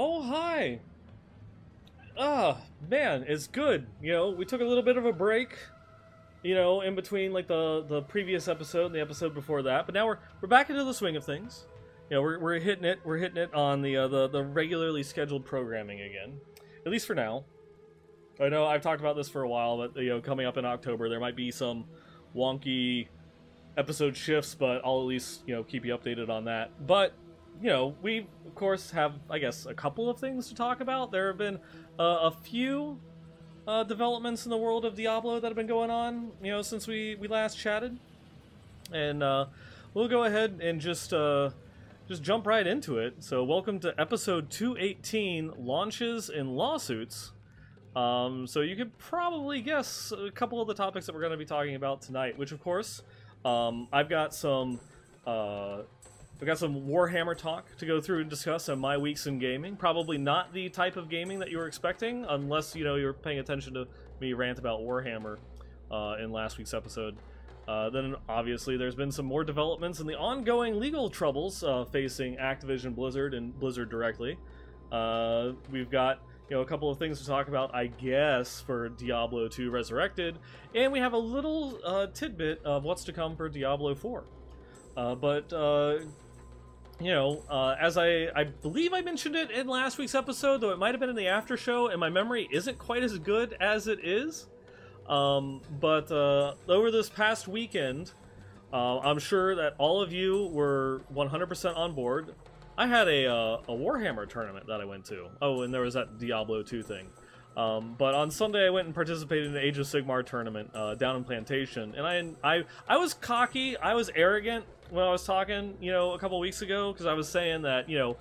Oh, hi! Ah, man, it's good. You know, we took a little bit of a break, you know, in between like the previous episode and the episode before that, but now we're back into the swing of things. You know, we're hitting it on the regularly scheduled programming again, at least for now. I know I've talked about this for a while, but you know, coming up in October there might be some wonky episode shifts, but I'll at least, you know, keep you updated on that. But you know, we of course have, I guess, a couple of things to talk about. There have been a few developments in the world of Diablo that have been going on, you know, since we last chatted, and we'll go ahead and just jump right into it. So welcome to episode 218, Launches and Lawsuits. So you could probably guess a couple of the topics that we're going to be talking about tonight, which of course, I've got some Warhammer talk to go through and discuss on my weeks in gaming. Probably not the type of gaming that you were expecting, unless, you know, you're paying attention to me rant about Warhammer in last week's episode. Then obviously there's been some more developments in the ongoing legal troubles facing Activision Blizzard and Blizzard directly. We've got, you know, a couple of things to talk about, I guess, for Diablo 2 Resurrected, and we have a little tidbit of what's to come for Diablo 4. You know, as I believe I mentioned it in last week's episode, though it might have been in the after show, and my memory isn't quite as good as it is. Over this past weekend, I'm sure that all of you were 100% on board. I had a Warhammer tournament that I went to. Oh, and there was that Diablo 2 thing. But on Sunday, I went and participated in the Age of Sigmar tournament down in Plantation, and I was cocky, I was arrogant when I was talking, you know, a couple weeks ago, because I was saying that, you know,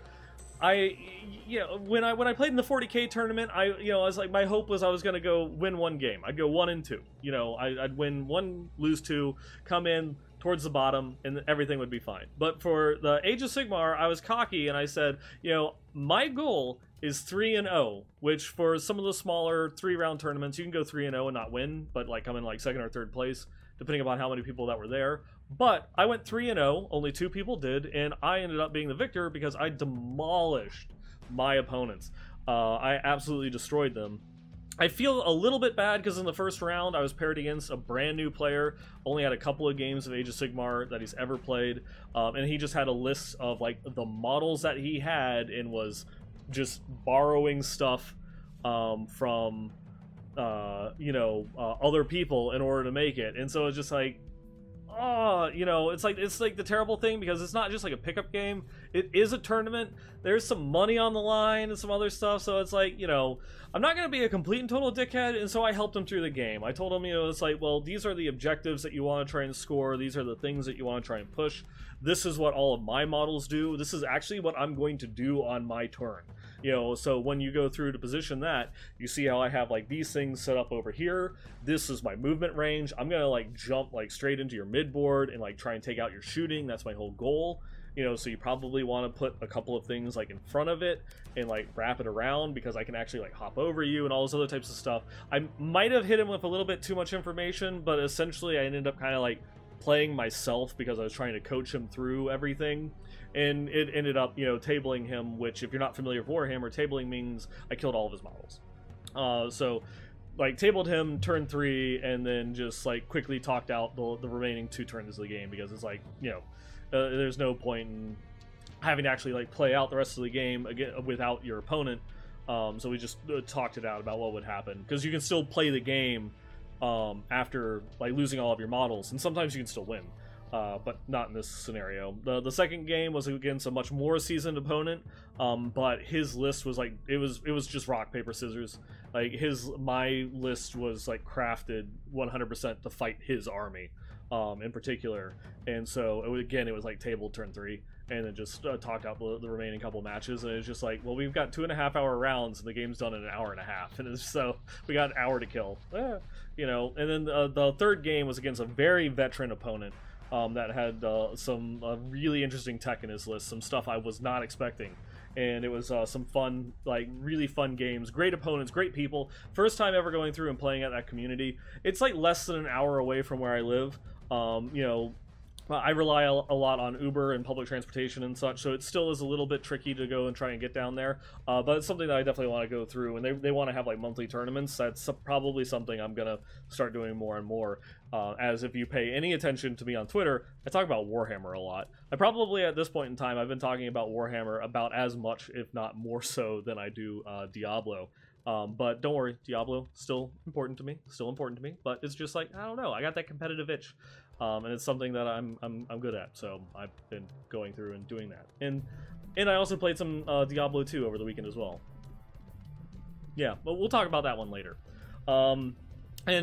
when I played in the 40K tournament, I was like, my hope was I was gonna go win one game. I'd go 1 and 2, you know, I'd win 1, lose 2, come in towards the bottom, and everything would be fine. But for the Age of Sigmar, I was cocky, and I said, you know, my goal is 3-0, which for some of the smaller 3-round tournaments, you can go 3-0 and not win, but like come in like 2nd or 3rd place, depending upon how many people that were there. But I went 3-0, only 2 people did, and I ended up being the victor because I demolished my opponents. I absolutely destroyed them. I feel a little bit bad because in the first round I was paired against a brand new player, only had a couple of games of Age of Sigmar that he's ever played, and he just had a list of like the models that he had and was just borrowing stuff from other people in order to make it. And so it's just like, oh, you know, it's like the terrible thing, because it's not just like a pickup game, it is a tournament, there's some money on the line and some other stuff. So it's like, you know, I'm not going to be a complete and total dickhead, and so I helped him through the game. I told him, you know, it's like, well, these are the objectives that you want to try and score, these are the things that you want to try and push, this is what all of my models do, this is actually what I'm going to do on my turn. You know, so when you go through to position that, you see how I have like these things set up over here, this is my movement range, I'm gonna like jump like straight into your midboard and like try and take out your shooting, that's my whole goal. You know, so you probably want to put a couple of things like in front of it and like wrap it around, because I can actually like hop over you and all those other types of stuff. I might have hit him with a little bit too much information, but essentially I ended up kind of like playing myself because I was trying to coach him through everything, and it ended up, you know, tabling him, which if you're not familiar with Warhammer, tabling means I killed all of his models. So like tabled him turn 3 and then just like quickly talked out the remaining 2 turns of the game, because it's like, you know, there's no point in having to actually like play out the rest of the game again without your opponent. So we just talked it out about what would happen, because you can still play the game after like losing all of your models, and sometimes you can still win, but not in this scenario. The second game was against a much more seasoned opponent, but his list was like, it was just rock paper scissors. Like my list was like crafted 100% to fight his army in particular, and so again it was like table turn 3 and then just talked out the remaining couple matches, and it's just like, well, we've got 2.5 hour rounds and the game's done in 1.5 hours, and so we got an hour to kill, you know. And then the third game was against a very veteran opponent that had some really interesting tech in his list, some stuff I was not expecting, and it was some fun, like really fun games, great opponents, great people. First time ever going through and playing at that community. It's like less than an hour away from where I live. You know, I rely a lot on Uber and public transportation and such, so it still is a little bit tricky to go and try and get down there. But it's something that I definitely want to go through, and they want to have like monthly tournaments. That's probably something I'm going to start doing more and more. As if you pay any attention to me on Twitter, I talk about Warhammer a lot. I probably, at this point in time, I've been talking about Warhammer about as much, if not more so, than I do Diablo. But don't worry, Diablo, still important to me, but it's just like, I don't know, I got that competitive itch. And it's something that I'm good at, so I've been going through and doing that. And I also played some Diablo 2 over the weekend as well. Yeah, but we'll talk about that one later. And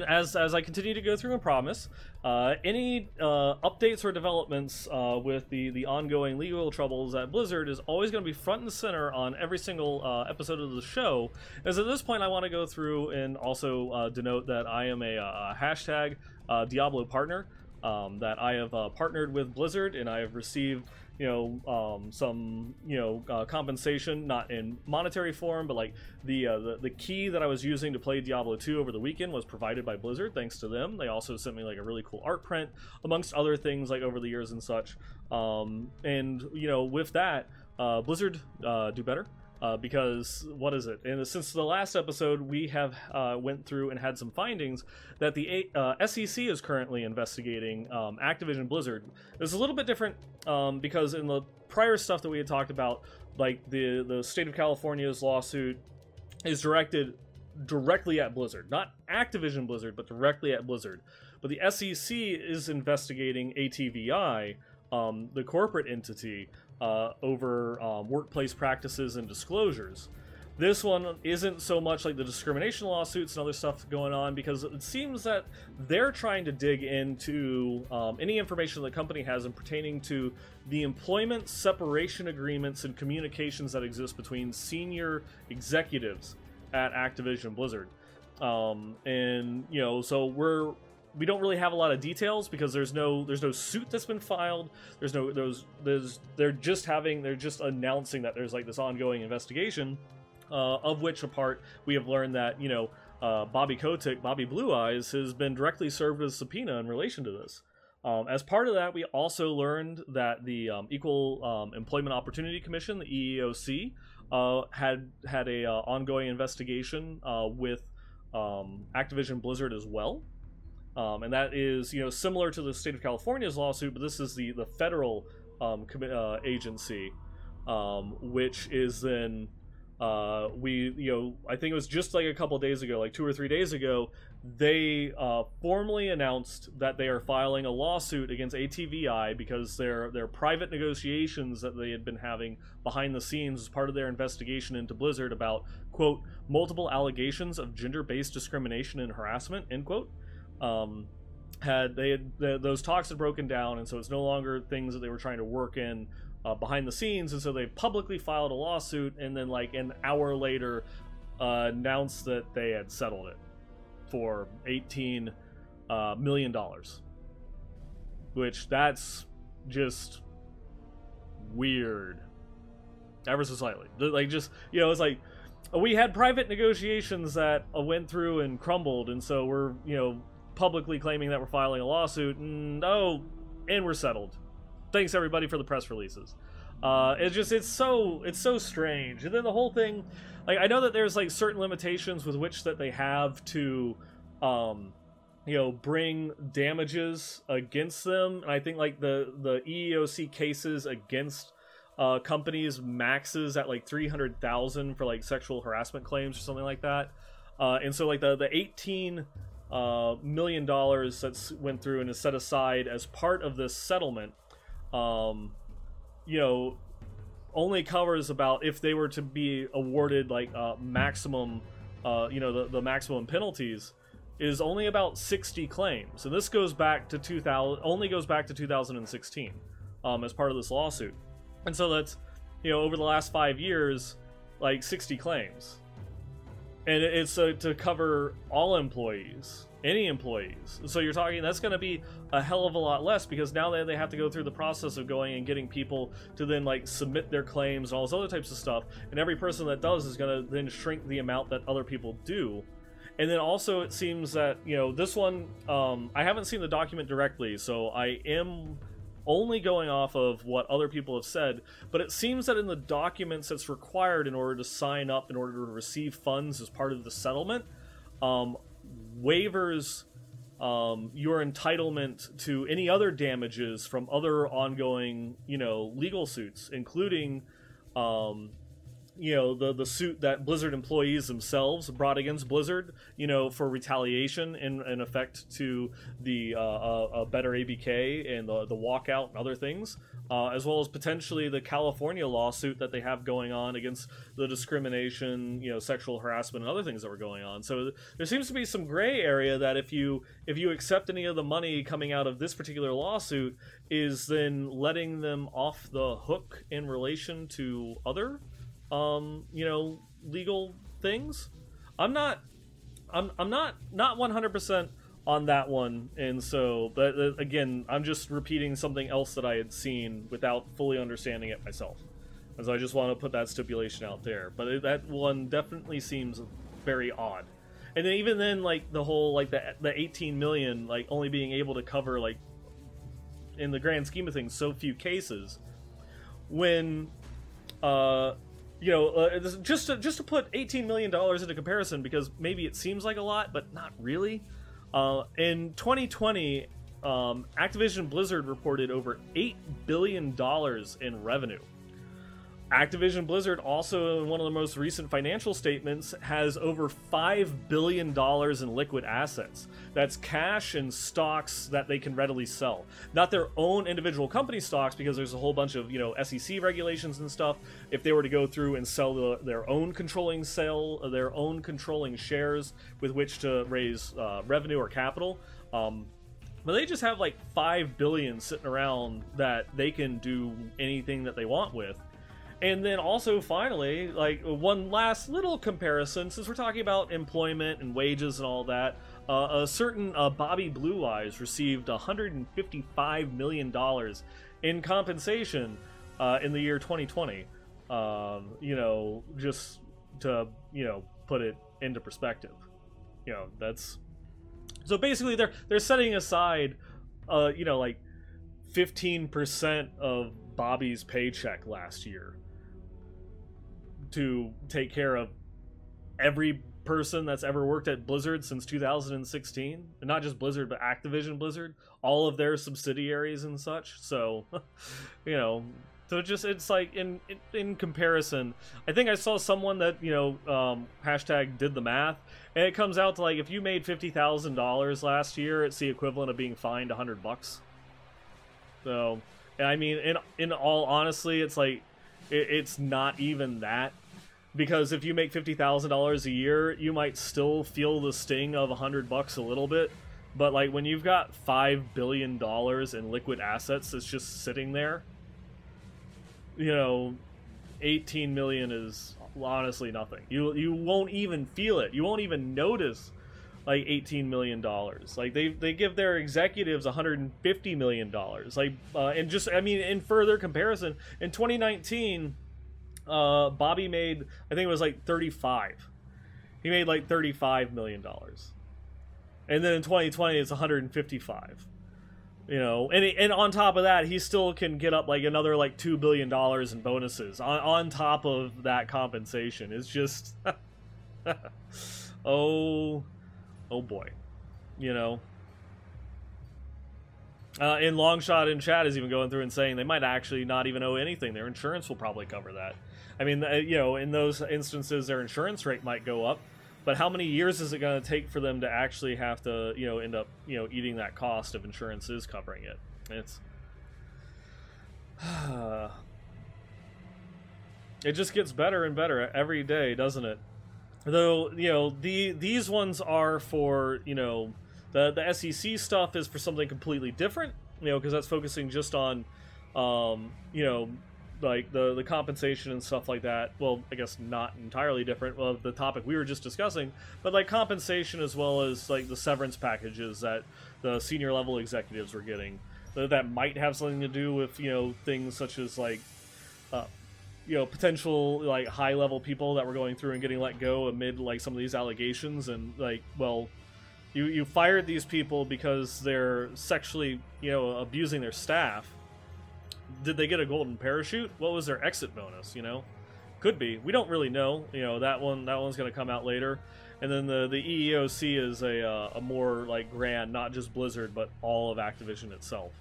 as I continue to go through and promise, any updates or developments with the ongoing legal troubles at Blizzard is always going to be front and center on every single episode of the show. As at this point, I want to go through and also denote that I am a hashtag Diablo partner, that I have partnered with Blizzard, and I have received some compensation, not in monetary form, but like the key that I was using to play Diablo 2 over the weekend was provided by Blizzard. Thanks to them, they also sent me like a really cool art print, amongst other things like over the years and such. And with that, Blizzard, do better. Because what is it? And since the last episode, we have went through and had some findings that the SEC is currently investigating Activision Blizzard. It's a little bit different because in the prior stuff that we had talked about, like the state of California's lawsuit is directed directly at Blizzard, not Activision Blizzard, but directly at Blizzard. But the SEC is investigating ATVI, the corporate entity, over workplace practices and disclosures. This one isn't so much like the discrimination lawsuits and other stuff going on, because it seems that they're trying to dig into any information the company has in pertaining to the employment separation agreements and communications that exist between senior executives at Activision Blizzard. And so we don't really have a lot of details because there's no suit that's been filed. They're just announcing that there's like this ongoing investigation, of which a part we have learned that Bobby Kotick, Bobby Blue Eyes, has been directly served with a subpoena in relation to this. As part of that, we also learned that the Equal Employment Opportunity Commission, the EEOC, had a ongoing investigation with Activision Blizzard as well. And that is, similar to the state of California's lawsuit, but this is the federal agency, which is then I think it was just like a couple days ago, like 2 or 3 days ago, they formally announced that they are filing a lawsuit against ATVI because their private negotiations that they had been having behind the scenes as part of their investigation into Blizzard about, quote, multiple allegations of gender-based discrimination and harassment, end quote. Those talks had broken down, and so it's no longer things that they were trying to work in behind the scenes, and so they publicly filed a lawsuit, and then like an hour later announced that they had settled it for $18 million, which that's just weird, ever so slightly. Like, just it's like, we had private negotiations that went through and crumbled, and so we're publicly claiming that we're filing a lawsuit, and we're settled. Thanks everybody for the press releases. It's so strange. And then the whole thing, like, I know that there's like certain limitations with which that they have to bring damages against them, and I think like the EEOC cases against companies maxes at like $300,000 for like sexual harassment claims or something like that. And so like the $18 million that's went through and is set aside as part of this settlement, only covers about, if they were to be awarded like maximum, the maximum penalties is only about 60 claims, and this goes back to 2016 as part of this lawsuit, and so that's over the last 5 years, like 60 claims. And it's to cover all employees, any employees. So you're talking, that's going to be a hell of a lot less, because now they have to go through the process of going and getting people to then like submit their claims and all this other types of stuff. And every person that does is going to then shrink the amount that other people do. And then also it seems that, this one, I haven't seen the document directly, so I am only going off of what other people have said, but it seems that in the documents that's required in order to sign up, in order to receive funds as part of the settlement, waivers your entitlement to any other damages from other ongoing, legal suits, including, the suit that Blizzard employees themselves brought against Blizzard, for retaliation in effect to the Better ABK and the walkout and other things, as well as potentially the California lawsuit that they have going on against the discrimination, sexual harassment and other things that were going on. So there seems to be some gray area that if you accept any of the money coming out of this particular lawsuit is then letting them off the hook in relation to other legal things. I'm not 100% on that one, and so, but again, I'm just repeating something else that I had seen without fully understanding it myself, and so I just want to put that stipulation out there. But that one definitely seems very odd. And then even then, like the whole like the 18 million like only being able to cover like in the grand scheme of things so few cases, when just to put $18 million into comparison, because maybe it seems like a lot, but not really. In 2020, Activision Blizzard reported over $8 billion in revenue. Activision Blizzard also, in one of the most recent financial statements, has over $5 billion in liquid assets. That's cash and stocks that they can readily sell. Not their own individual company stocks, because there's a whole bunch of, SEC regulations and stuff. If they were to go through and sell their own controlling shares with which to raise revenue or capital, but they just have like $5 billion sitting around that they can do anything that they want with. And then also, finally, like one last little comparison, since we're talking about employment and wages and all that, a certain Bobby Blue Eyes received $155 million in compensation in the year 2020, just to, put it into perspective. That's... So basically, they're setting aside, 15% of Bobby's paycheck last year to take care of every person that's ever worked at Blizzard since 2016, and not just Blizzard but Activision Blizzard, all of their subsidiaries and such. So so just, it's like in comparison, I think I saw someone that hashtag did the math, and it comes out to like if you made $50,000 last year, it's the equivalent of being fined $100. So I mean, in all honesty, it's like it's not even that, because if you make $50,000 a year, you might still feel the sting of $100 a little bit, but like when you've got $5 billion in liquid assets that's just sitting there, 18 million is honestly nothing. You won't even feel it. You won't even notice like $18 million. Like they give their executives $150 million. Like and just, I mean, in further comparison, in 2019, Bobby made, I think it was like 35. He made like $35 million, and then in 2020 it's 155. And on top of that, he still can get up like another like $2 billion in bonuses on top of that compensation. It's just Oh boy, in Longshot in chat is even going through and saying they might actually not even owe anything. Their insurance will probably cover that. I mean, in those instances, their insurance rate might go up, but how many years is it going to take for them to actually have to, end up, eating that cost if insurance is covering it? It's it just gets better and better every day, doesn't it? Though, these ones are for, the SEC stuff is for something completely different, because that's focusing just on, like the compensation and stuff like that. Well, I guess not entirely different of the topic we were just discussing, but like compensation as well as like the severance packages that the senior level executives were getting. That might have something to do with, things such as like... potential like high level people that were going through and getting let go amid like some of these allegations, and like, well, you fired these people because they're sexually abusing their staff, did they get a golden parachute? What was their exit bonus? You know, could be. We don't really know. You know, that one's going to come out later. And then the EEOC is a more like grand, not just Blizzard, but all of Activision itself.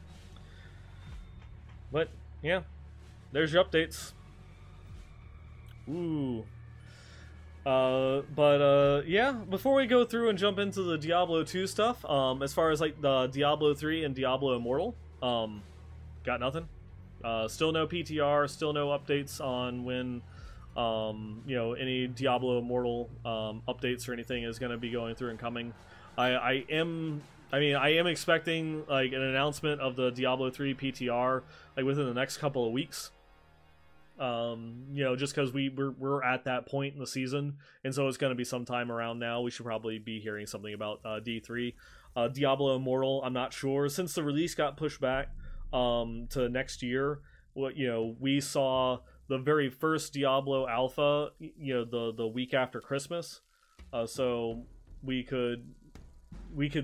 But yeah, there's your updates. Ooh. Yeah, before we go through and jump into the Diablo 2 stuff, as far as like the Diablo 3 and Diablo Immortal, got nothing. Still no PTR, still no updates on when, you know, any Diablo Immortal, updates or anything is going to be going through and coming. I am expecting like an announcement of the Diablo 3 PTR, like within the next couple of weeks. You know, just because we're at that point in the season, and so it's going to be sometime around now. We should probably be hearing something about D3, Diablo Immortal. I'm not sure, since the release got pushed back to next year. What, you know, we saw the very first Diablo Alpha, you know, the week after Christmas, so we could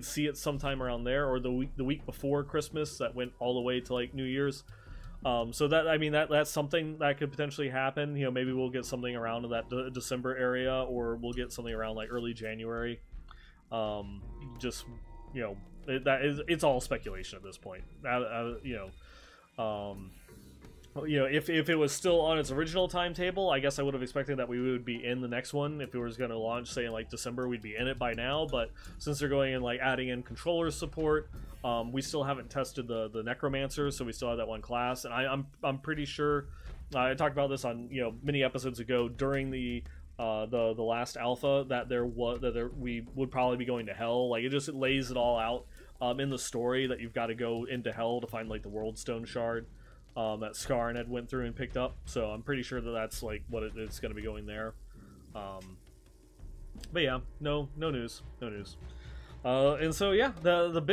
see it sometime around there, or the week before Christmas that went all the way to like New Year's. So that, I mean, that's something that could potentially happen. You know, maybe we'll get something around in that December area, or we'll get something around like early January. Just, you know, it's all speculation at this point. You know, if it was still on its original timetable, I guess I would have expected that we would be in the next one. If it was going to launch, say, in like December, we'd be in it by now. But since they're going in like adding in controller support, we still haven't tested the necromancer, so we still have that one class. And I'm pretty sure I talked about this on, you know, many episodes ago during the last alpha, that we would probably be going to hell. Like it lays it all out in the story that you've got to go into hell to find like the World Stone Shard. That Scarn had went through and picked up, so I'm pretty sure that's like what it's going to be going there. But yeah, no news. And so yeah, the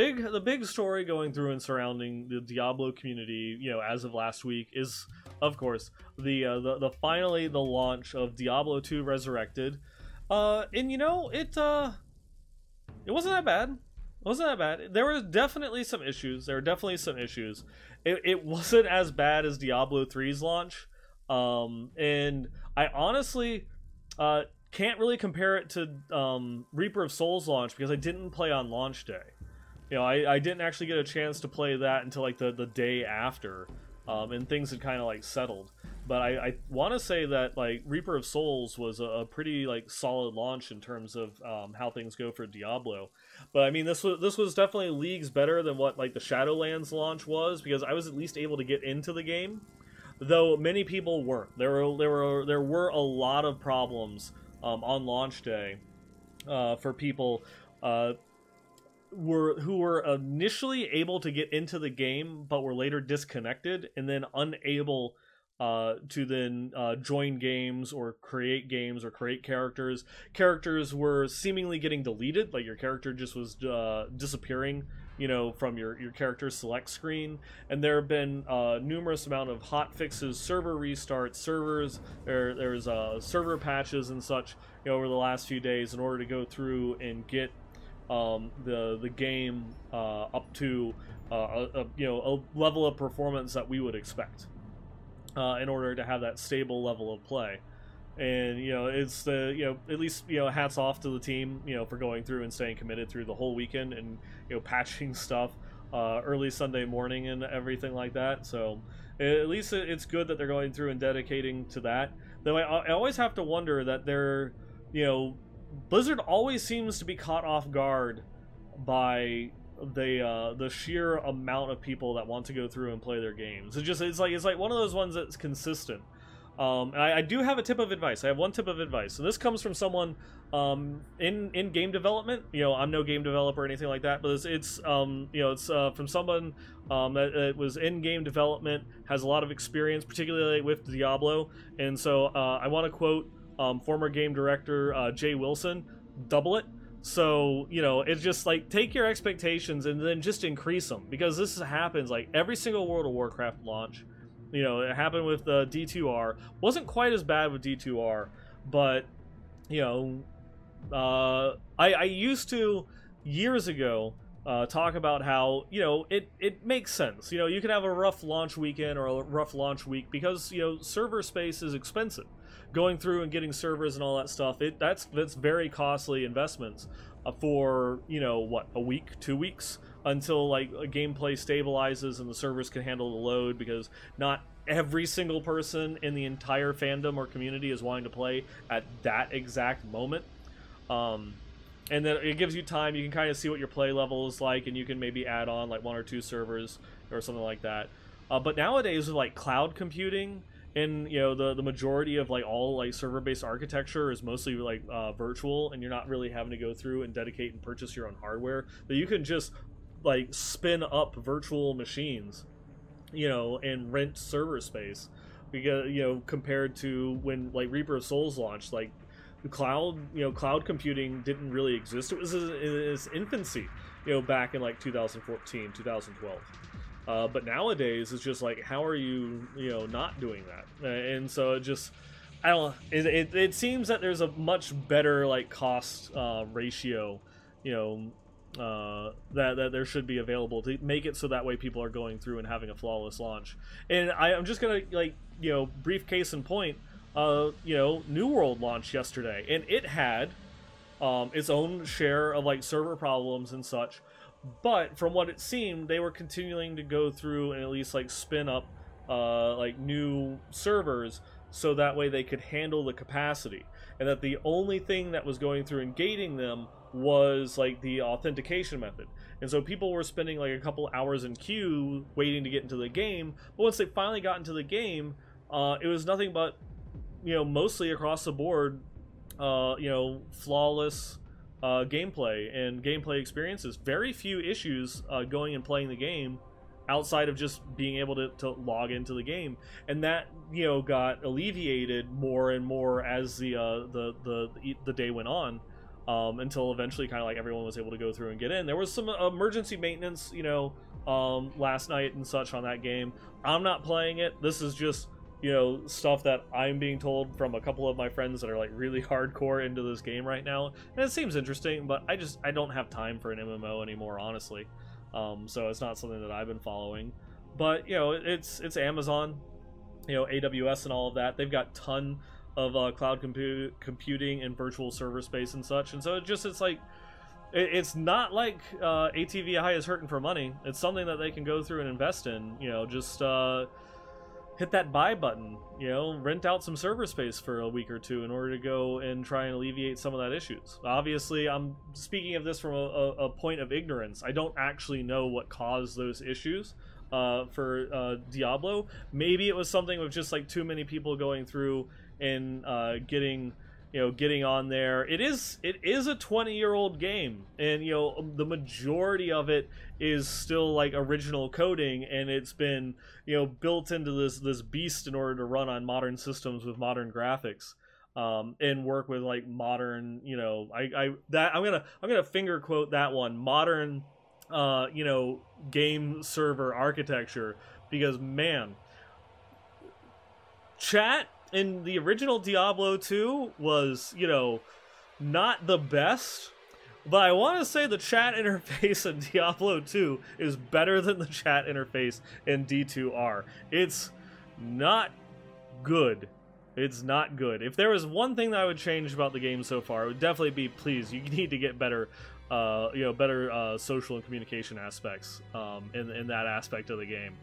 big story going through and surrounding the Diablo community, you know, as of last week is, of course, finally the launch of Diablo 2 Resurrected. And you know, it wasn't that bad. There were definitely some issues. It wasn't as bad as Diablo 3's launch. And I honestly can't really compare it to Reaper of Souls launch, because I didn't play on launch day. You know, I didn't actually get a chance to play that until like the day after, and things had kind of like settled. But I want to say that like Reaper of Souls was a pretty like solid launch in terms of how things go for Diablo. But I mean, this was definitely leagues better than what like the Shadowlands launch was, because I was at least able to get into the game, though many people weren't. There were a lot of problems on launch day for people who were initially able to get into the game but were later disconnected and then unable to then join games or create characters. Characters were seemingly getting deleted, like your character just was disappearing, you know, from your character select screen. And there have been numerous amount of hot fixes, server restarts, servers. There's server patches and such, you know, over the last few days in order to go through and get the game up to a level of performance that we would expect. In order to have that stable level of play. And you know, it's the, you know, at least, you know, hats off to the team, you know, for going through and staying committed through the whole weekend and, you know, patching stuff early Sunday morning and everything like that. So at least it's good that they're going through and dedicating to that. Though I always have to wonder that they're, you know, Blizzard always seems to be caught off guard by the sheer amount of people that want to go through and play their games. It's like one of those ones that's consistent. And I do have a tip of advice. I have one tip of advice, and this comes from someone in game development. You know, I'm no game developer or anything like that, but it's from someone that was in game development, has a lot of experience, particularly with Diablo. And so I want to quote former game director Jay Wilson: "Double it." So, you know, it's just like, take your expectations and then just increase them, because this happens like every single World of Warcraft launch. You know, it happened with the D2R. Wasn't quite as bad with D2R, but, you know, I used to, years ago, talk about how, you know, it makes sense. You know, you can have a rough launch weekend or a rough launch week because, you know, server space is expensive. Going through and getting servers and all that stuff, that's very costly investments for, you know, what, a week, 2 weeks, until like gameplay stabilizes and the servers can handle the load, because not every single person in the entire fandom or community is wanting to play at that exact moment. And then it gives you time. You can kind of see what your play level is like, and you can maybe add on like 1 or 2 servers or something like that. But nowadays with like cloud computing and, you know, the majority of like all like server-based architecture is mostly like virtual, and you're not really having to go through and dedicate and purchase your own hardware. But you can just like spin up virtual machines, you know, and rent server space. Because, you know, compared to when like Reaper of Souls launched, like cloud computing didn't really exist. It was in its infancy, you know, back in like 2014, 2012. But nowadays it's just like, how are you, you know, not doing that? And so it just, I don't know. It seems that there's a much better like cost ratio, you know, that there should be available to make it so that way people are going through and having a flawless launch. And I'm just gonna, like, you know, brief case in point. You know, New World launched yesterday, and it had its own share of like server problems and such, but from what it seemed, they were continuing to go through and at least like spin up like new servers so that way they could handle the capacity, and that the only thing that was going through and gating them was like the authentication method. And so people were spending like a couple hours in queue waiting to get into the game, but once they finally got into the game, it was nothing but, you know, mostly across the board, you know, flawless gameplay and gameplay experiences. Very few issues going and playing the game outside of just being able to log into the game. And that, you know, got alleviated more and more as the day went on, until eventually kind of like everyone was able to go through and get in. There was some emergency maintenance, you know, last night and such on that game. I'm not playing it. This is just, you know, stuff that I'm being told from a couple of my friends that are like really hardcore into this game right now, and it seems interesting, but I don't have time for an MMO anymore, honestly. So it's not something that I've been following, but, you know, it's Amazon, you know, AWS and all of that. They've got ton of cloud computing and virtual server space and such, and so it's not like ATVI is hurting for money. It's something that they can go through and invest in, you know, just hit that buy button, you know, rent out some server space for a week or two in order to go and try and alleviate some of that issues. Obviously, I'm speaking of this from a point of ignorance. I don't actually know what caused those issues for Diablo. Maybe it was something with just like too many people going through and getting on there. It is a 20-year-old game, and, you know, the majority of it is still like original coding, and it's been, you know, built into this beast in order to run on modern systems with modern graphics, and work with like modern, you know, I'm gonna finger quote that one, modern, you know, game server architecture, because, man, chat in the original Diablo 2 was, you know, not the best, but I want to say the chat interface in Diablo 2 is better than the chat interface in D2R. It's not good. It's not good. If there was one thing that I would change about the game so far, it would definitely be, please, you need to get better, you know, better social and communication aspects in that aspect of the game.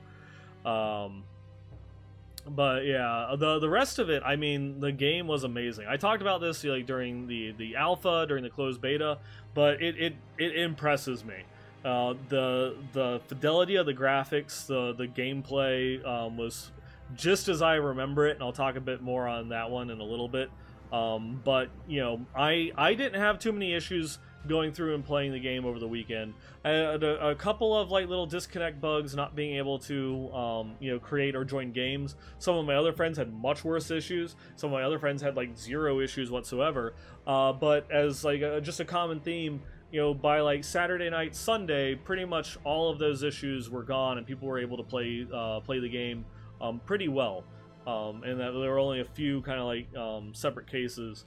But yeah, the rest of it, I mean, the game was amazing. I talked about this, like, during the alpha, during the closed beta, but it impresses me. The fidelity of the graphics, the gameplay was just as I remember it, and I'll talk a bit more on that one in a little bit. But, you know, I didn't have too many issues going through and playing the game over the weekend. I had a couple of like little disconnect bugs, not being able to you know, create or join games. Some of my other friends had much worse issues. Some of my other friends had like zero issues whatsoever. But as like just a common theme, you know, by like Saturday night, Sunday, pretty much all of those issues were gone, and people were able to play the game pretty well. And that there were only a few kind of like separate cases.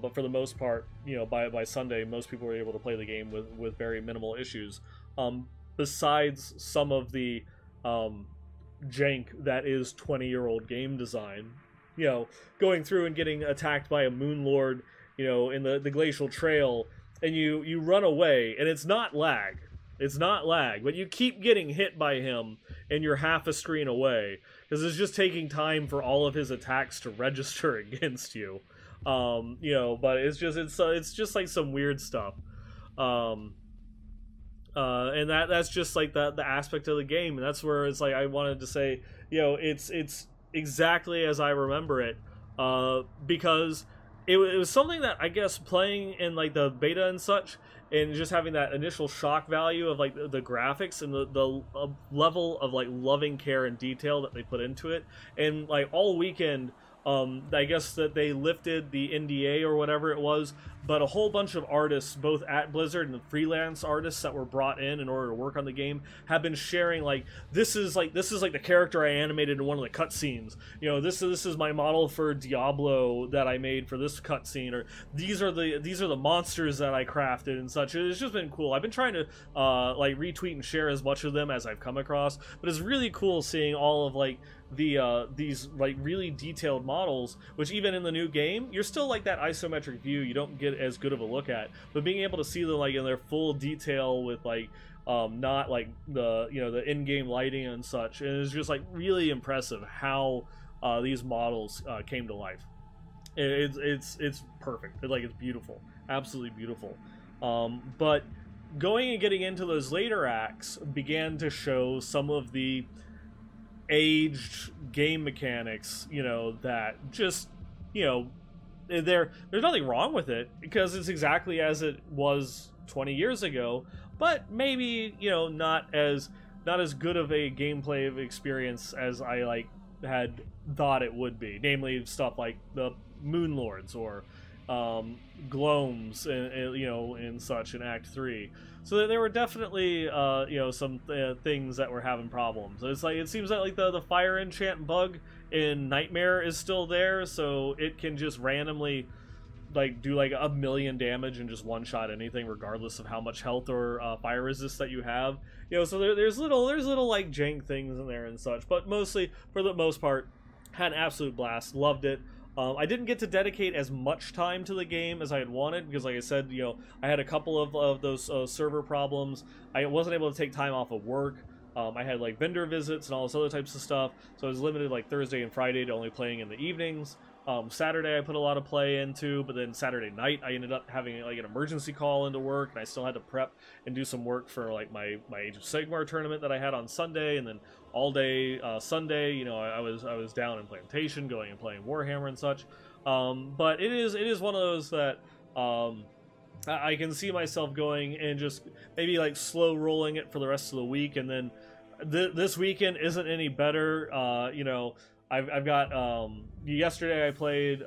But for the most part, you know, by Sunday, most people were able to play the game with very minimal issues. besides some of the jank that is 20-year-old game design. You know, going through and getting attacked by a moon lord, you know, in the glacial trail, and you run away, and it's not lag. It's not lag, but you keep getting hit by him, and you're half a screen away, because it's just taking time for all of his attacks to register against you. You know, but it's just like some weird stuff. And that's just like the aspect of the game, and that's where it's like I wanted to say, you know, it's exactly as I remember it, because it was something that I guess playing in like the beta and such, and just having that initial shock value of like the graphics and the level of like loving care and detail that they put into it, and like all weekend. I guess that they lifted the NDA or whatever it was, but a whole bunch of artists, both at Blizzard and the freelance artists that were brought in order to work on the game, have been sharing like, this is like the character I animated in one of the cutscenes. You know, this is my model for Diablo that I made for this cutscene, or these are the monsters that I crafted and such. It's just been cool. I've been trying to like retweet and share as much of them as I've come across, but it's really cool seeing all of like the these like really detailed models, which even in the new game you're still like that isometric view, you don't get as good of a look at, but being able to see them like in their full detail with like not like the, you know, the in-game lighting and such, and it's just like really impressive how these models came to life. It's perfect. It's like, it's beautiful, absolutely beautiful. But going and getting into those later acts began to show some of the aged game mechanics, you know, that just, you know, there's nothing wrong with it because it's exactly as it was 20 years ago, but maybe, you know, not as good of a gameplay experience as I like had thought it would be, namely stuff like the moon lords or gloams and you know and such in Act 3. So there were definitely you know some things that were having problems. It's like, it seems that like the fire enchant bug in Nightmare is still there, so it can just randomly like do like 1,000,000 damage and just one shot anything regardless of how much health or fire resist that you have, you know. So there's little like jank things in there and such, but mostly for the most part had an absolute blast, loved it. I didn't get to dedicate as much time to the game as I had wanted because, like I said, you know, I had a couple of those server problems. I wasn't able to take time off of work. I had like vendor visits and all this other types of stuff, so I was limited like Thursday and Friday to only playing in the evenings. Saturday I put a lot of play into, but then Saturday night I ended up having like an emergency call into work, and I still had to prep and do some work for like my Age of Sigmar tournament that I had on Sunday, and then all day Sunday, you know, I was down in Plantation going and playing Warhammer and such. But it is one of those that I can see myself going and just maybe like slow rolling it for the rest of the week, and then this weekend isn't any better. You know, I've got yesterday I played in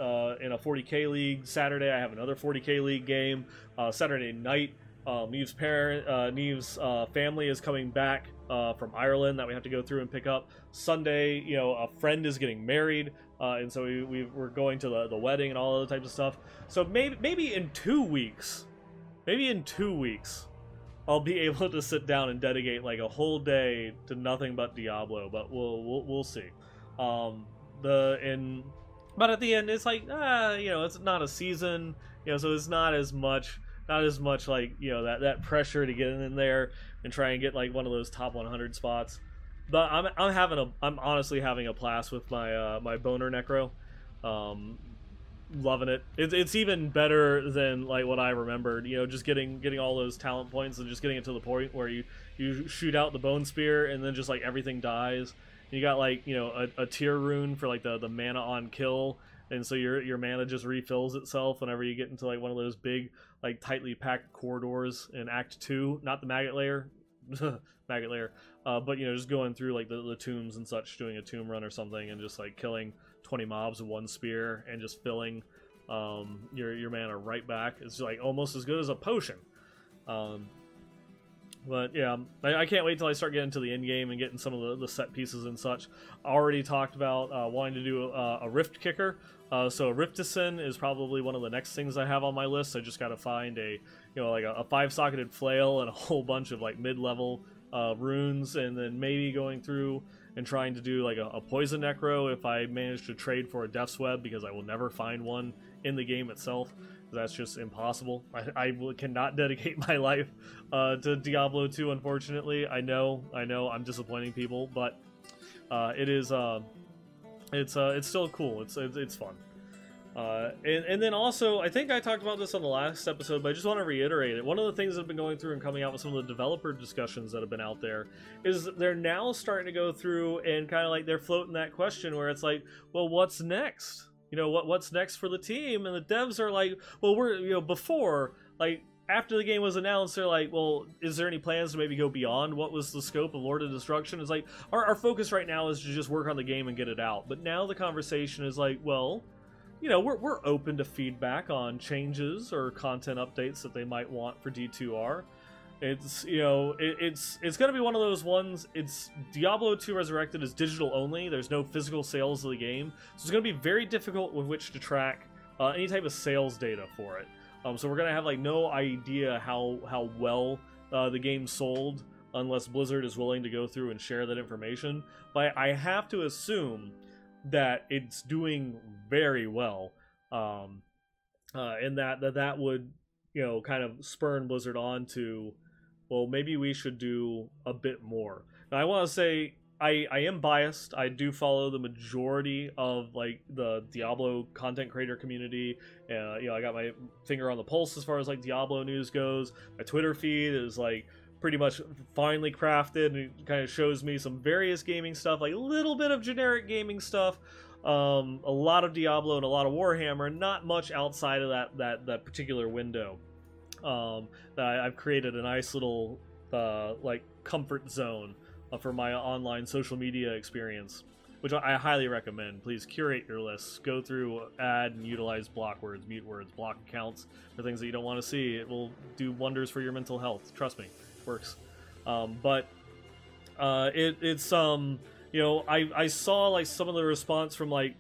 a 40k league. Saturday I have another 40k league game. Saturday night Neve's parent Neve's family is coming back from Ireland that we have to go through and pick up. Sunday, you know, a friend is getting married, and so we're going to the wedding and all other types of stuff. So maybe in two weeks I'll be able to sit down and dedicate like a whole day to nothing but Diablo, but we'll see. But at the end it's like, you know, it's not a season, you know, so it's not as much like, you know, that pressure to get in there and try and get like one of those top 100 spots. But I'm honestly having a blast with my my boner necro. Loving it. It's even better than like what I remembered, you know, just getting all those talent points and just getting it to the point where you shoot out the bone spear and then just like everything dies. You got like, you know, a tier rune for like the mana on kill, and so your mana just refills itself whenever you get into like one of those big like tightly packed corridors in Act 2, not the maggot lair, but you know, just going through like the tombs and such, doing a tomb run or something, and just like killing 20 mobs with one spear and just filling your mana right back. It's like almost as good as a potion. But yeah, I can't wait till I start getting to the end game and getting some of the set pieces and such. I already talked about wanting to do a rift kicker. So Rifticin is probably one of the next things I have on my list. I just got to find a five-socketed flail and a whole bunch of like mid-level runes, and then maybe going through and trying to do like a poison necro if I manage to trade for a death's web, because I will never find one in the game itself. That's just impossible. I cannot dedicate my life to Diablo 2, unfortunately. I know, I'm disappointing people, but it is, it's still cool. It's fun. And then also, I think I talked about this on the last episode, but I just want to reiterate it. One of the things that have been going through and coming out with some of the developer discussions that have been out there is they're now starting to go through and kind of like they're floating that question where it's like, well, what's next? You know, what's next for the team? And the devs are like, well, after the game was announced, they're like, well, is there any plans to maybe go beyond what was the scope of Lord of Destruction? It's like, our focus right now is to just work on the game and get it out. But now the conversation is like, well, you know, we're open to feedback on changes or content updates that they might want for D2R. It's, you know, it's going to be one of those ones. It's Diablo 2 Resurrected is digital only. There's no physical sales of the game. So it's going to be very difficult with which to track any type of sales data for it. So we're going to have like no idea how well the game sold unless Blizzard is willing to go through and share that information. But I have to assume that it's doing very well, and that would, you know, kind of spurn Blizzard on to, well, maybe we should do a bit more. Now I want to say I am biased. I do follow the majority of like the Diablo content creator community. You know, I got my finger on the pulse as far as like Diablo news goes. My Twitter feed is like pretty much finely crafted, and it kind of shows me some various gaming stuff, like a little bit of generic gaming stuff, a lot of Diablo and a lot of Warhammer, not much outside of that particular window. That I've created a nice little like comfort zone for my online social media experience, which I highly recommend. Please curate your lists. Go through, add, and utilize block words, mute words, block accounts for things that you don't want to see. It will do wonders for your mental health. Trust me, it works. But it's you know, I saw like some of the response from like,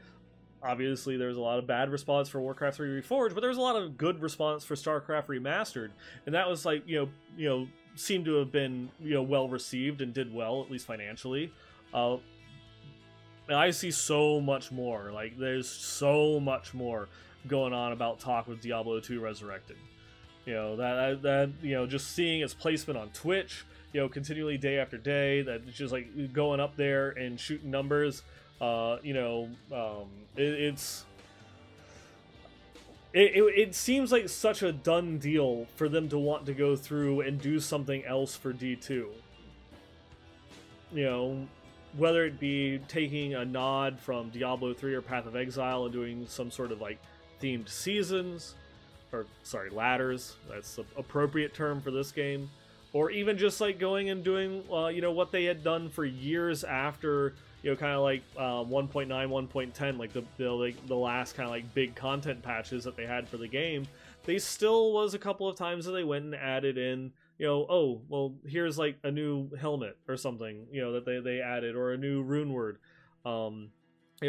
obviously there's a lot of bad response for Warcraft 3 Reforged, but there's a lot of good response for StarCraft Remastered, and that was like, you know, seemed to have been, you know, well received and did well, at least financially. I see so much more. Like, there's so much more going on about talk with Diablo 2 Resurrected. You know, that you know, just seeing its placement on Twitch, you know, continually day after day, that just like going up there and shooting numbers. You know, it seems like such a done deal for them to want to go through and do something else for D2. You know, whether it be taking a nod from Diablo 3 or Path of Exile and doing some sort of like themed seasons, ladders, that's the appropriate term for this game, or even just like going and doing, you know, what they had done for years after, you know, kind of like 1.9, 1.10, like the last kind of like big content patches that they had for the game. They still was a couple of times that they went and added in, you know, oh, well, here's like a new helmet or something, you know, that they added, or a new rune word. You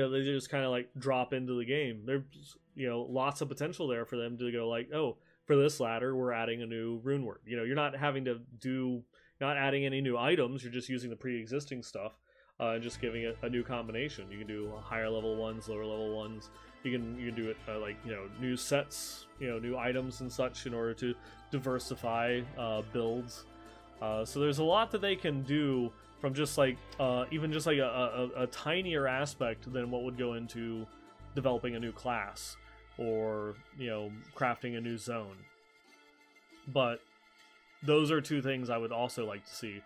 know, they just kind of like drop into the game. There's, you know, lots of potential there for them to go like, oh, for this ladder, we're adding a new rune word. You know, you're not having to do, not adding any new items. You're just using the pre-existing stuff. And just giving it a new combination. You can do higher level ones, lower level ones. You can do it like, you know, new sets, you know, new items and such in order to diversify builds. So there's a lot that they can do from just like even just like a tinier aspect than what would go into developing a new class or, you know, crafting a new zone. But those are two things I would also like to see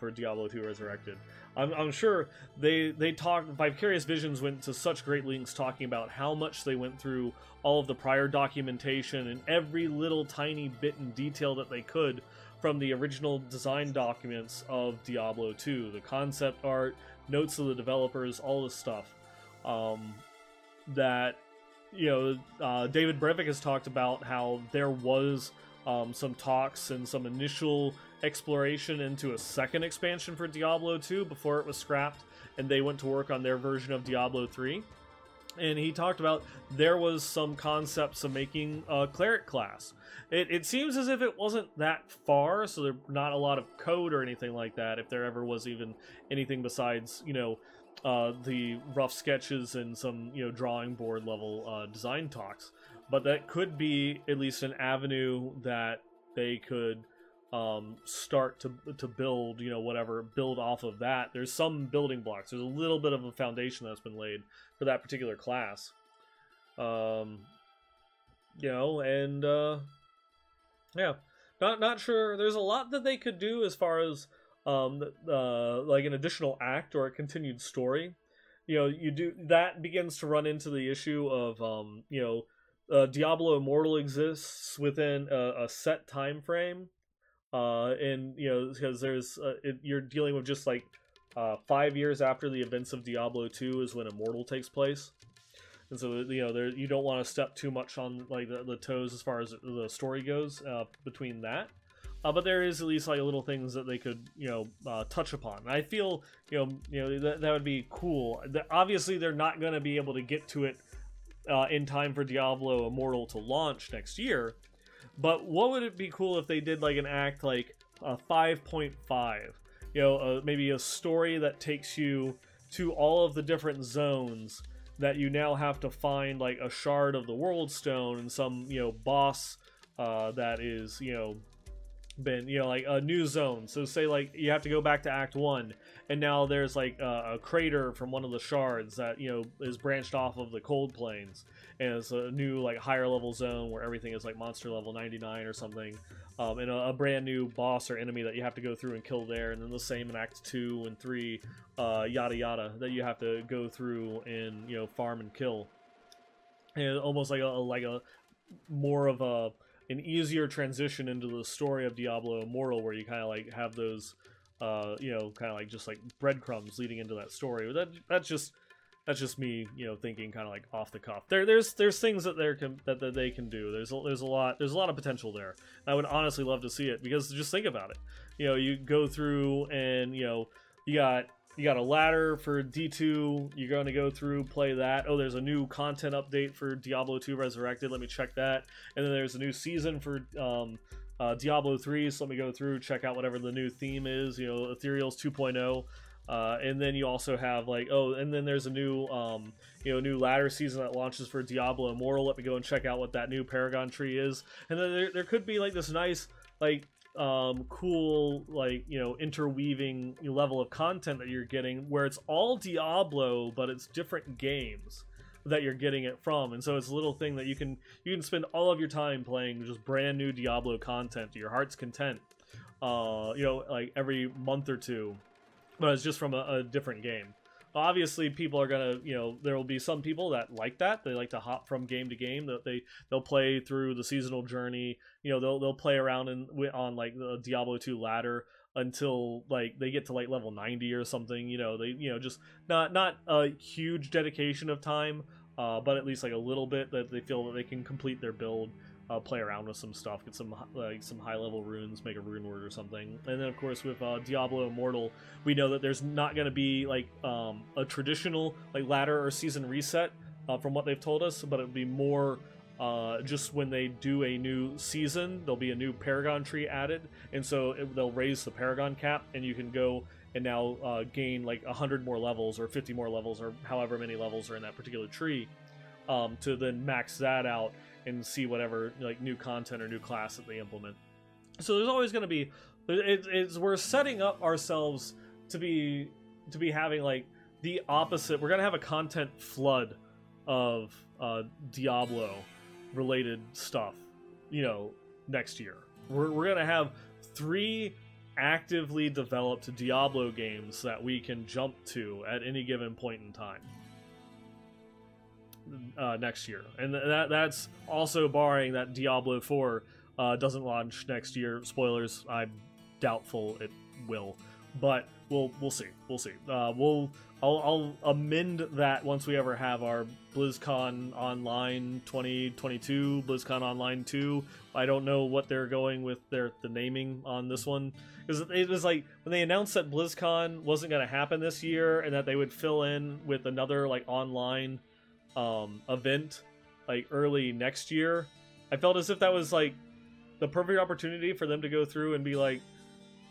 for Diablo 2 Resurrected. I'm sure they talked. Vicarious Visions went to such great lengths talking about how much they went through all of the prior documentation and every little tiny bit and detail that they could from the original design documents of Diablo 2, the concept art, notes of the developers, all this stuff. That, you know, David Brevik has talked about how there was some talks and some initial exploration into a second expansion for Diablo 2 before it was scrapped and they went to work on their version of Diablo 3. And he talked about there was some concepts of making a cleric class. It seems as if it wasn't that far, so there's not a lot of code or anything like that, if there ever was even anything besides, you know, the rough sketches and some, you know, drawing board level design talks. But that could be at least an avenue that they could start to build, you know, whatever, build off of that. There's some building blocks. There's a little bit of a foundation that's been laid for that particular class. You know, and yeah, not sure. There's a lot that they could do as far as like an additional act or a continued story. You know, you do that begins to run into the issue of you know, Diablo Immortal exists within a set time frame. And you know, because there's you're dealing with just like 5 years after the events of Diablo 2 is when Immortal takes place, and so you know there, you don't want to step too much on like the toes as far as the story goes between that. But there is at least like little things that they could, you know, touch upon. And I feel you know that would be cool. Obviously, they're not going to be able to get to it in time for Diablo Immortal to launch next year. But what would it be cool if they did like an act like a 5.5, you know, maybe a story that takes you to all of the different zones that you now have to find like a shard of the world stone and some, you know, boss that is, you know, been, you know, like a new zone. So say like you have to go back to Act 1 and now there's like a crater from one of the shards that, you know, is branched off of the cold plains, and it's a new like higher level zone where everything is like monster level 99 or something, and a brand new boss or enemy that you have to go through and kill there, and then the same in Act 2 and 3, yada yada, that you have to go through and, you know, farm and kill, and almost like a more of an easier transition into the story of Diablo Immortal, where you kind of like have those, you know, kind of like just like breadcrumbs leading into that story. That's just me, you know, thinking kind of like off the cuff. There's things that they can do. There's a lot of potential there. I would honestly love to see it, because just think about it. You know, you go through and, you know, you got a ladder for D2. You're going to go through, play that. Oh, there's a new content update for Diablo 2 Resurrected. Let me check that. And then there's a new season for Diablo 3. So let me go through, check out whatever the new theme is. You know, Ethereals 2.0. And then you also have like, oh, and then there's a new, you know, new ladder season that launches for Diablo Immortal. Let me go and check out what that new Paragon tree is. And then there could be like this nice, like, cool, like, you know, interweaving level of content that you're getting, where it's all Diablo, but it's different games that you're getting it from, and so it's a little thing that you can spend all of your time playing just brand new Diablo content to your heart's content, you know, like every month or two, but it's just from a different game. Obviously, people are gonna, you know, there will be some people that like that. They like to hop from game to game. That they'll play through the seasonal journey. You know, they'll play around on like the Diablo 2 ladder until like they get to like level 90 or something. You know, they, you know, just not a huge dedication of time, but at least like a little bit that they feel that they can complete their build, play around with some stuff, get some like some high level runes, make a rune word or something. And then of course with Diablo Immortal, we know that there's not going to be like a traditional like ladder or season reset from what they've told us, but it'll be more just when they do a new season, there'll be a new Paragon tree added, and so they'll raise the Paragon cap, and you can go and now gain like 100 more levels or 50 more levels or however many levels are in that particular tree, to then max that out and see whatever like new content or new class that they implement. So there's always going to be, we're setting up ourselves to be having like the opposite. We're going to have a content flood of Diablo related stuff, you know, next year. We're going to have 3 actively developed Diablo games that we can jump to at any given point in time. Next year, and that's also barring that Diablo 4 doesn't launch next year. Spoilers, I'm doubtful it will, but we'll see. We'll see. I'll amend that once we ever have our BlizzCon Online 2022, BlizzCon Online 2. I don't know what they're going with the naming on this one, because it was like when they announced that BlizzCon wasn't going to happen this year and that they would fill in with another like online event like early next year. I felt as if that was like the perfect opportunity for them to go through and be like,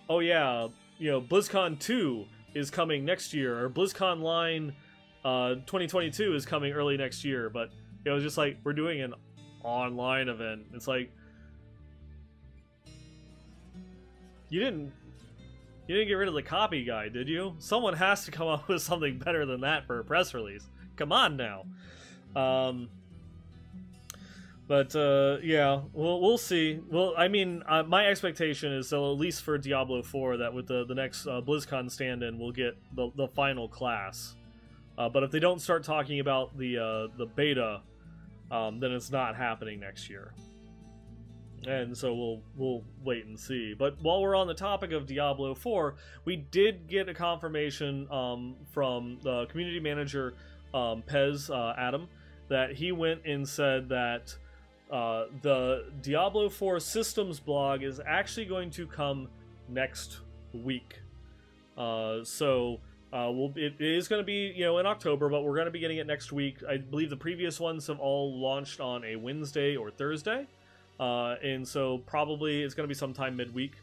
oh yeah, you know, BlizzCon 2 is coming next year, or BlizzCon Line 2022 is coming early next year. But it was just like, we're doing an online event. It's like, you didn't get rid of the copy guy, did you? Someone has to come up with something better than that for a press release. Come on now. But yeah, we'll see. Well, I mean, my expectation is, so at least for Diablo 4, that with the next BlizzCon stand-in, we'll get the final class. But if they don't start talking about the beta, then it's not happening next year. And so we'll wait and see. But while we're on the topic of Diablo 4, we did get a confirmation from the community manager Pez, Adam, that he went and said that the Diablo 4 systems blog is actually going to come next week. It is going to be, you know, in October, but we're going to be getting it next week. I believe the previous ones have all launched on a Wednesday or Thursday. And so probably it's going to be sometime midweek.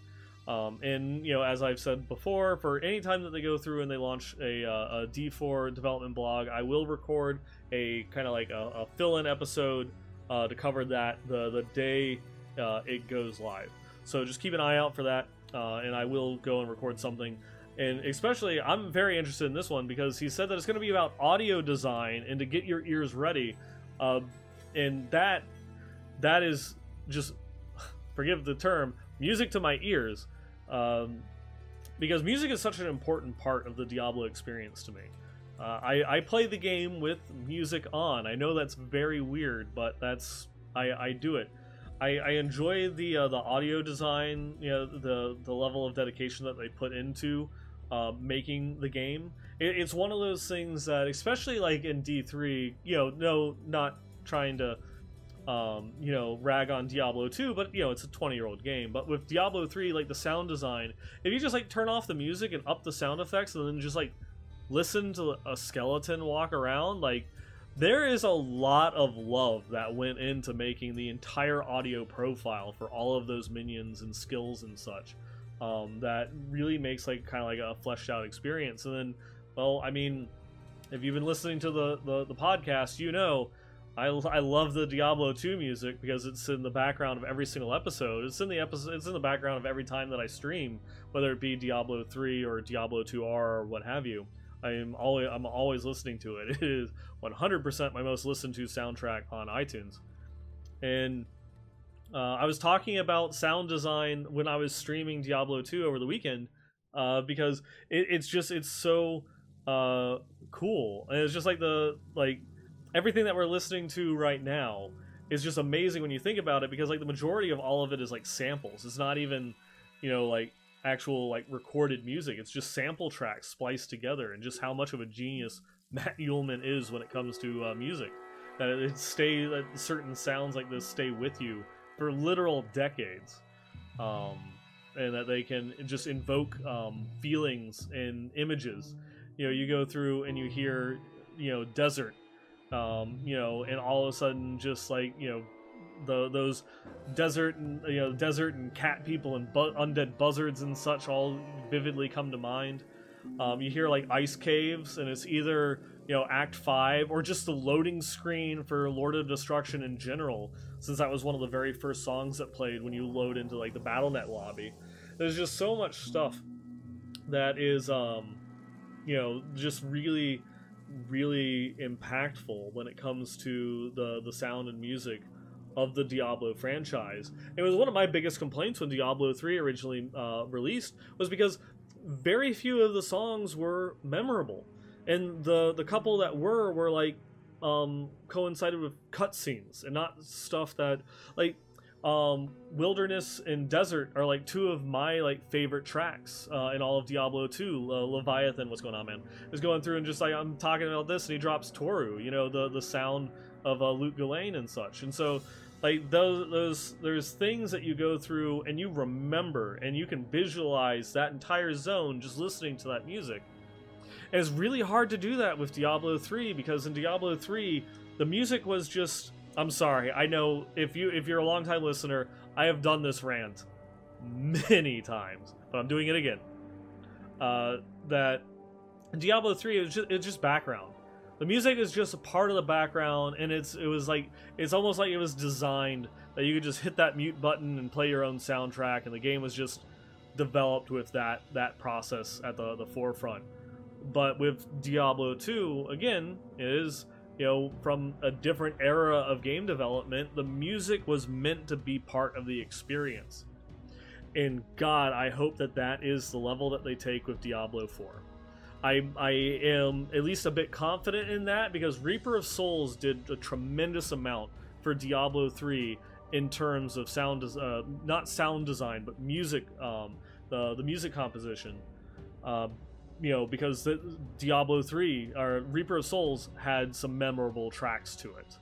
And, you know, as I've said before, for any time that they go through and they launch a D4 development blog, I will record a kind of like a fill-in episode to cover that the day it goes live. So just keep an eye out for that, and I will go and record something. And especially, I'm very interested in this one because he said that it's going to be about audio design and to get your ears ready. And that is just, forgive the term, music to my ears. Because music is such an important part of the Diablo experience to me. I play the game with music on. I know that's very weird, but that's I do it. I enjoy the audio design, you know, the level of dedication that they put into making the game. It's one of those things that, especially like in D3, you know, no, not trying to you know, rag on Diablo 2, but you know, it's a 20-year-old game. But with Diablo 3, like the sound design, if you just like turn off the music and up the sound effects and then just like listen to a skeleton walk around, like there is a lot of love that went into making the entire audio profile for all of those minions and skills and such, that really makes like kind of like a fleshed out experience. And then, well, I mean, if you've been listening to the podcast, you know, I love the Diablo 2 music because it's in the background of every single episode. It's in the background of every time that I stream, whether it be Diablo 3 or Diablo 2R or what have you. I'm always listening to it. It is 100% my most listened to soundtrack on iTunes. And I was talking about sound design when I was streaming Diablo 2 over the weekend, because it's so cool. And it's just like everything that we're listening to right now is just amazing when you think about it, because like the majority of all of it is like samples. It's not even, you know, like actual like recorded music. It's just sample tracks spliced together, and just how much of a genius Matt Uelmen is when it comes to music, that that certain sounds like this stay with you for literal decades, and that they can just invoke feelings and images. You know, you go through and you hear, you know, desert. You know, and all of a sudden, just like, you know, those desert and cat people and undead buzzards and such all vividly come to mind. You hear like ice caves, and it's either, you know, Act 5 or just the loading screen for Lord of Destruction in general, since that was one of the very first songs that played when you load into like the Battle.net lobby. There's just so much stuff that is, you know, just really impactful when it comes to the sound and music of the Diablo franchise. It was one of my biggest complaints when Diablo 3 originally released, was because very few of the songs were memorable, and the couple that were like coincided with cutscenes and not stuff that like Wilderness and desert are like two of my like favorite tracks in all of Diablo 2. Leviathan, what's going on, man, is going through and just like, I'm talking about this, and he drops Toru, you know, the sound of Luke Ghislaine and such. And so like those there's things that you go through and you remember, and you can visualize that entire zone just listening to that music. And it's really hard to do that with Diablo 3, because in Diablo 3 the music was just, I'm sorry, I know if you're a long-time listener, I have done this rant many times, but I'm doing it again. That Diablo 3 it's just background. The music is just a part of the background, and it was like, it's almost like it was designed that you could just hit that mute button and play your own soundtrack, and the game was just developed with that process at the forefront. But with Diablo 2, again, it is, you know, from a different era of game development, the music was meant to be part of the experience. And God, I hope that is the level that they take with Diablo 4. I am at least a bit confident in that, because Reaper of Souls did a tremendous amount for Diablo 3 in terms of sound, not sound design, but music, the music composition. You know, because the Diablo 3 or Reaper of Souls had some memorable tracks to it,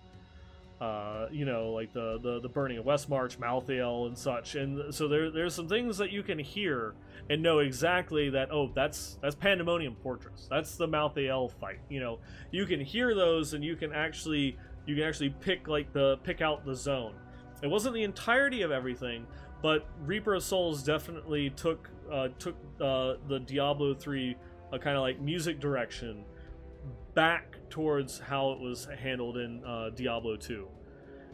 you know, like the burning of Westmarch, Malthael, and such. And so there's some things that you can hear and know exactly that, oh, that's Pandemonium Fortress, that's the Malthael fight. You know, you can hear those, and you can actually pick out the zone. It wasn't the entirety of everything, but Reaper of Souls definitely took the Diablo 3 kind of like music direction back towards how it was handled in Diablo 2,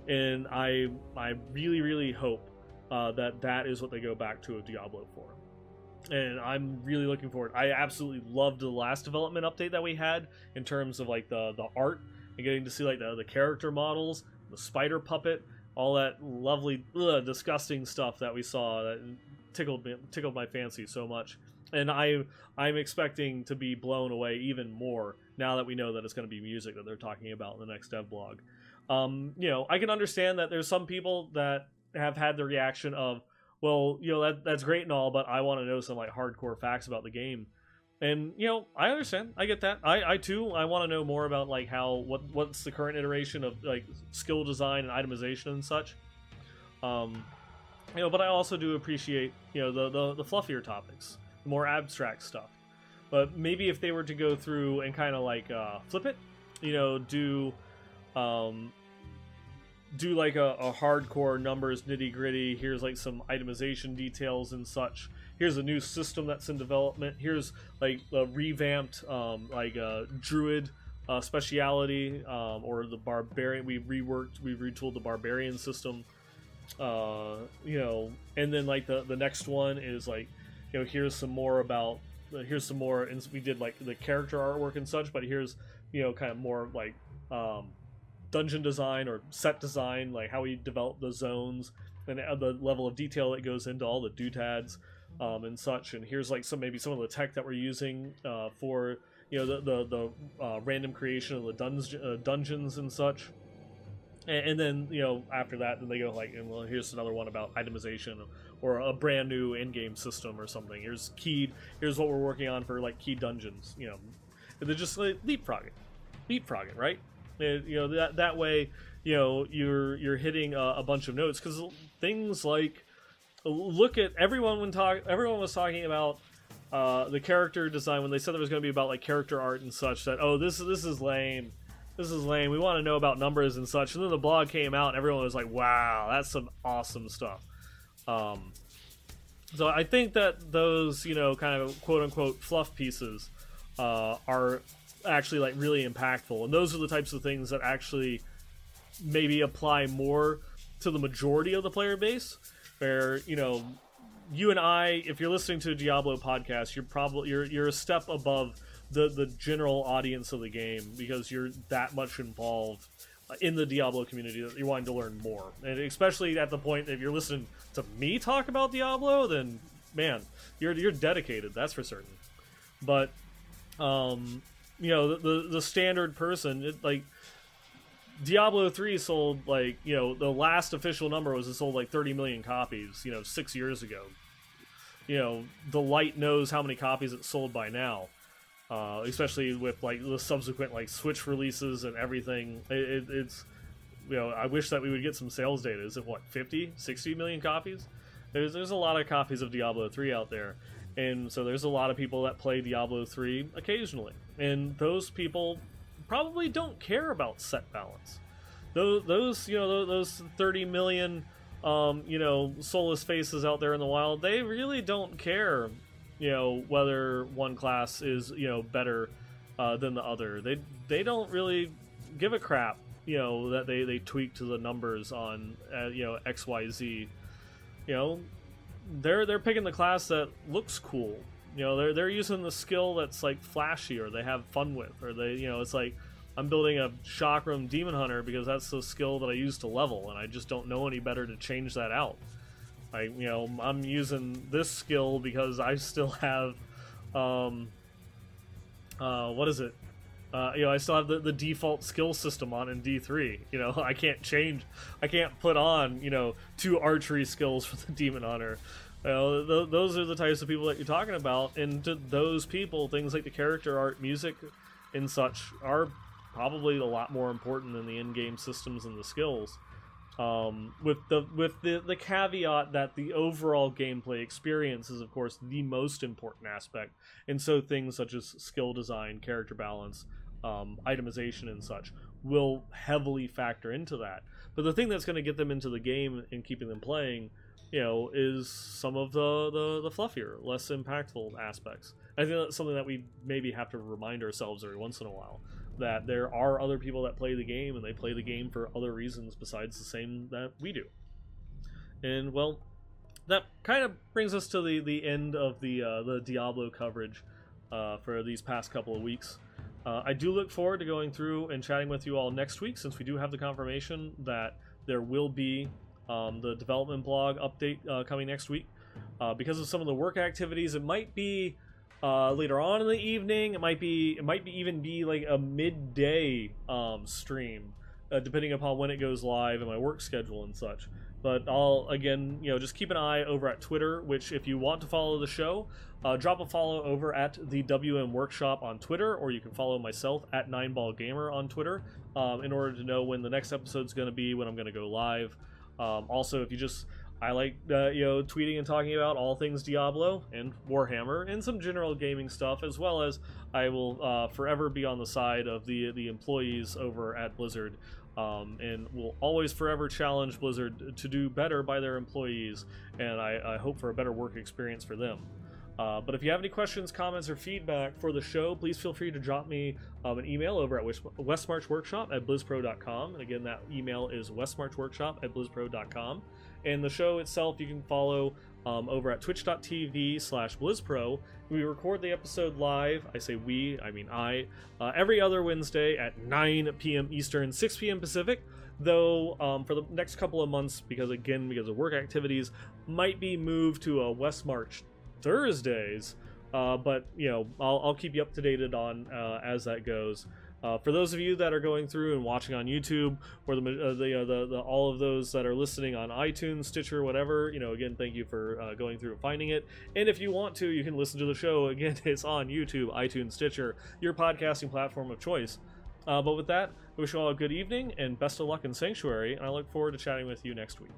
and I really, really hope that is what they go back to with Diablo 4, and I'm really looking forward. I absolutely loved the last development update that we had in terms of like the art and getting to see like the character models, the spider puppet, all that lovely disgusting stuff that we saw that tickled my fancy so much. And I'm expecting to be blown away even more now that we know that it's going to be music that they're talking about in the next dev blog. You know, I can understand that there's some people that have had the reaction of, well, you know, that's great and all, but I want to know some like hardcore facts about the game. And, you know, I understand, I get that. I want to know more about like what's the current iteration of like skill design and itemization and such. You know, but I also do appreciate, you know, the fluffier topics, the more abstract stuff. But maybe if they were to go through and kind of like flip it, you know, do like a hardcore numbers nitty gritty. Here's like some itemization details and such. Here's a new system that's in development. Here's like a revamped druid speciality, or the barbarian. We've retooled the barbarian system. You know, and then like the next one is like, you know, here's some more, and we did like the character artwork and such, but here's, you know, kind of more like dungeon design or set design, like how we develop the zones and the level of detail that goes into all the doodads and such. And here's like maybe some of the tech that we're using for, you know, the random creation of the dungeons and such. And then, you know, after that, then they go like, well, here's another one about itemization or a brand new in-game system or something. Here's what we're working on for like key dungeons, you know. And they're just like leapfrogging, right? And, you know, that way, you know, you're hitting a bunch of notes, because things like, look at everyone was talking about the character design when they said there was going to be about like character art and such, that, oh, this is lame. This is lame. We want to know about numbers and such. And then the blog came out, and everyone was like, wow, that's some awesome stuff. So I think that those, you know, kind of quote-unquote fluff pieces are actually, like, really impactful. And those are the types of things that actually maybe apply more to the majority of the player base, where, you know, you and I, if you're listening to a Diablo podcast, you're a step above the general audience of the game, because you're that much involved in the Diablo community that you're wanting to learn more. And especially at the point that if you're listening to me talk about Diablo, then man, you're dedicated, that's for certain. But you know, the standard person, it, like Diablo 3 sold, like, you know, the last official number was it sold like 30 million copies, you know, 6 years ago. You know, the light knows how many copies it sold by now, especially with like the subsequent like Switch releases and everything. It's, you know, I wish that we would get some sales data. Is it what, 50, 60 million copies? There's a lot of copies of Diablo 3 out there. And so there's a lot of people that play Diablo 3 occasionally. And those people probably don't care about set balance. Those you know, those 30 million you know, soulless faces out there in the wild, they really don't care, you know, whether one class is, you know, better than the other. They don't really give a crap, you know, that they tweak to the numbers on you know, XYZ. You know, they're picking the class that looks cool. You know, they're using the skill that's like flashy or they have fun with, or they, you know, it's like I'm building a Chakram Demon Hunter because that's the skill that I use to level, and I just don't know any better to change that out. Like, you know, I'm using this skill because I still have what is it? You know, I still have the default skill system on in D3. You know, I can't put on, you know, 2 archery skills for the Demon Hunter. You know, those are the types of people that you're talking about, and to those people, things like the character art, music, and such are probably a lot more important than the in-game systems and the skills. With the caveat that the overall gameplay experience is, of course, the most important aspect, and so things such as skill design, character balance, itemization, and such will heavily factor into that. But the thing that's going to get them into the game and keeping them playing, you know, is some of the fluffier, less impactful aspects. I think that's something that we maybe have to remind ourselves every once in a while, that there are other people that play the game, and they play the game for other reasons besides the same that we do. And, well, that kind of brings us to the end of the Diablo coverage for these past couple of weeks. I do look forward to going through and chatting with you all next week, since we do have the confirmation that there will be the development blog update coming next week. Because of some of the work activities, it might be later on in the evening, it might even be like a midday stream, depending upon when it goes live and my work schedule and such. But I'll, again, you know, just keep an eye over at Twitter, which if you want to follow the show, drop a follow over at the WM Workshop on Twitter, or you can follow myself at 9ballgamer on Twitter in order to know when the next episode's going to be, when I'm going to go live. Also, if you just, I like, you know, tweeting and talking about all things Diablo and Warhammer and some general gaming stuff, as well as I will forever be on the side of the employees over at Blizzard, and will always forever challenge Blizzard to do better by their employees, and I hope for a better work experience for them. But if you have any questions, comments, or feedback for the show, please feel free to drop me an email over at westmarchworkshop@blizzpro.com. And again, that email is westmarchworkshop@blizzpro.com. And the show itself, you can follow over at twitch.tv/BlizzPro. We record the episode live. I say we, I mean I. Every other Wednesday at 9 p.m. Eastern, 6 p.m. Pacific. Though for the next couple of months, because of work activities, might be moved to a Westmarch Thursdays, but you know, I'll keep you up to date on as that goes. For those of you that are going through and watching on YouTube, or the all of those that are listening on iTunes, Stitcher, whatever, you know, again, thank you for going through and finding it. And if you want to, you can listen to the show again. It's on YouTube, iTunes, Stitcher, your podcasting platform of choice. But with that, I wish you all a good evening and best of luck in Sanctuary, and I look forward to chatting with you next week.